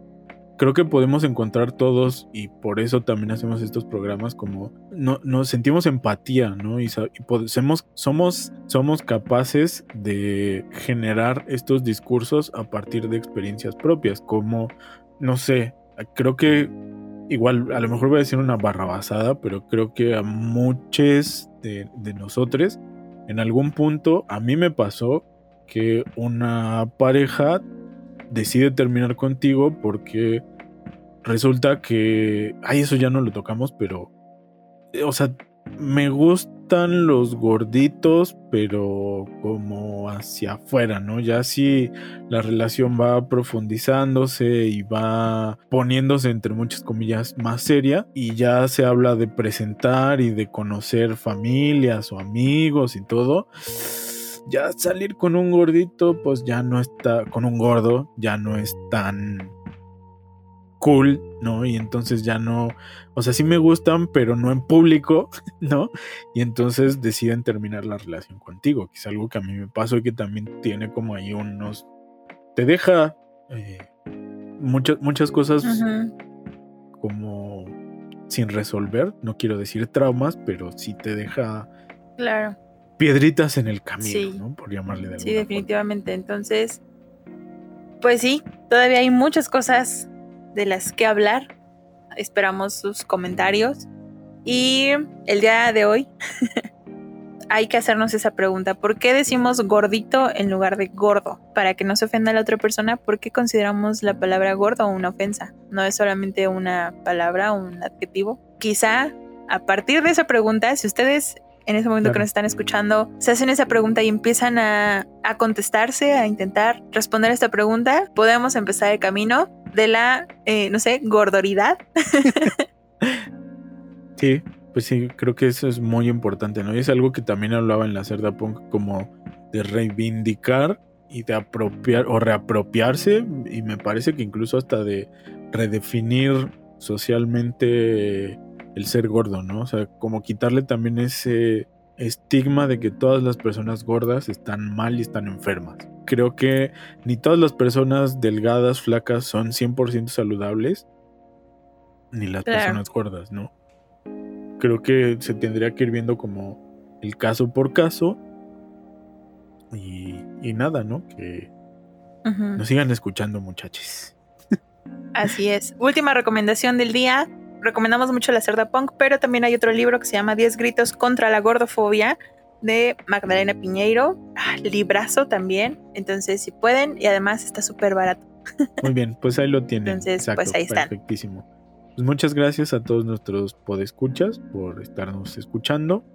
creo que podemos encontrar todos y por eso también hacemos estos programas como no, nos sentimos empatía, ¿no? Y, sab- y podemos, somos, somos capaces de generar estos discursos a partir de experiencias propias, como, no sé, creo que igual a lo mejor voy a decir una barrabasada, pero creo que a muchos de, de nosotros en algún punto a mí me pasó que una pareja decide terminar contigo porque resulta que... Ay, eso ya no lo tocamos, pero... O sea, me gustan los gorditos, pero como hacia afuera, ¿no? Ya si la relación va profundizándose y va poniéndose, entre muchas comillas, más seria. Y ya se habla de presentar y de conocer familias o amigos y todo... Ya salir con un gordito, pues ya no está... Con un gordo, ya no es tan cool, ¿no? Y entonces ya no... O sea, sí me gustan, pero no en público, ¿no? Y entonces deciden terminar la relación contigo, que es algo que a mí me pasó y que también tiene como ahí unos... Te deja eh, muchas, muchas cosas uh-huh. como sin resolver. No quiero decir traumas, pero sí te deja... Claro. Piedritas en el camino, sí. ¿no? Por llamarle de alguna Sí, definitivamente. Forma. Entonces, pues sí, todavía hay muchas cosas de las que hablar. Esperamos sus comentarios. Y el día de hoy hay que hacernos esa pregunta. ¿Por qué decimos gordito en lugar de gordo? Para que no se ofenda a la otra persona, ¿por qué consideramos la palabra gordo una ofensa? No es solamente una palabra o un adjetivo. Quizá a partir de esa pregunta, si ustedes... En ese momento claro. que nos están escuchando, se hacen esa pregunta y empiezan a, a contestarse, a intentar responder esta pregunta. Podemos empezar el camino de la, eh, no sé, gordoridad. Sí, pues sí, creo que eso es muy importante, ¿no? Y es algo que también hablaba en La Cerda Punk, como de reivindicar y de apropiar o reapropiarse. Y me parece que incluso hasta de redefinir socialmente... el ser gordo, ¿no? O sea, como quitarle también ese estigma de que todas las personas gordas están mal y están enfermas. Creo que ni todas las personas delgadas, flacas, son cien por ciento saludables, ni las claro. personas gordas, ¿no? Creo que se tendría que ir viendo como el caso por caso y, y nada, ¿no? Que uh-huh. nos sigan escuchando, muchachos. Así es. Última recomendación del día. Recomendamos mucho La Cerda Punk, pero también hay otro libro que se llama Diez Gritos contra la Gordofobia de Magdalena Piñeiro. Ah, librazo también. Entonces, si pueden, y además está súper barato. Muy bien, pues ahí lo tienen. Entonces, exacto, pues ahí están. Perfectísimo. Pues muchas gracias a todos nuestros podescuchas por estarnos escuchando.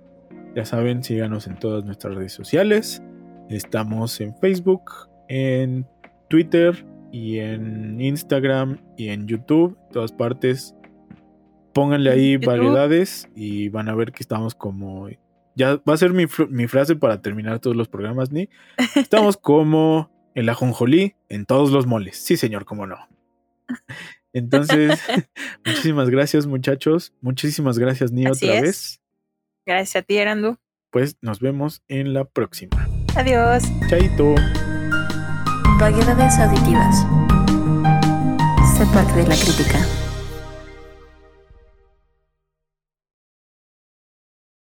Ya saben, síganos en todas nuestras redes sociales. Estamos en Facebook, en Twitter, y en Instagram, y en YouTube, en todas partes. Pónganle ahí vaguedades y van a ver que estamos como... Ya va a ser mi, mi frase para terminar todos los programas, Ni. Estamos como el ajonjolí en todos los moles. Sí, señor, cómo no. Entonces, muchísimas gracias, muchachos. Muchísimas gracias, Ni, Así otra es. vez. Gracias a ti, Erandu. Pues nos vemos en la próxima. Adiós. Chaito. Vaguedades auditivas. Sé parte de la crítica.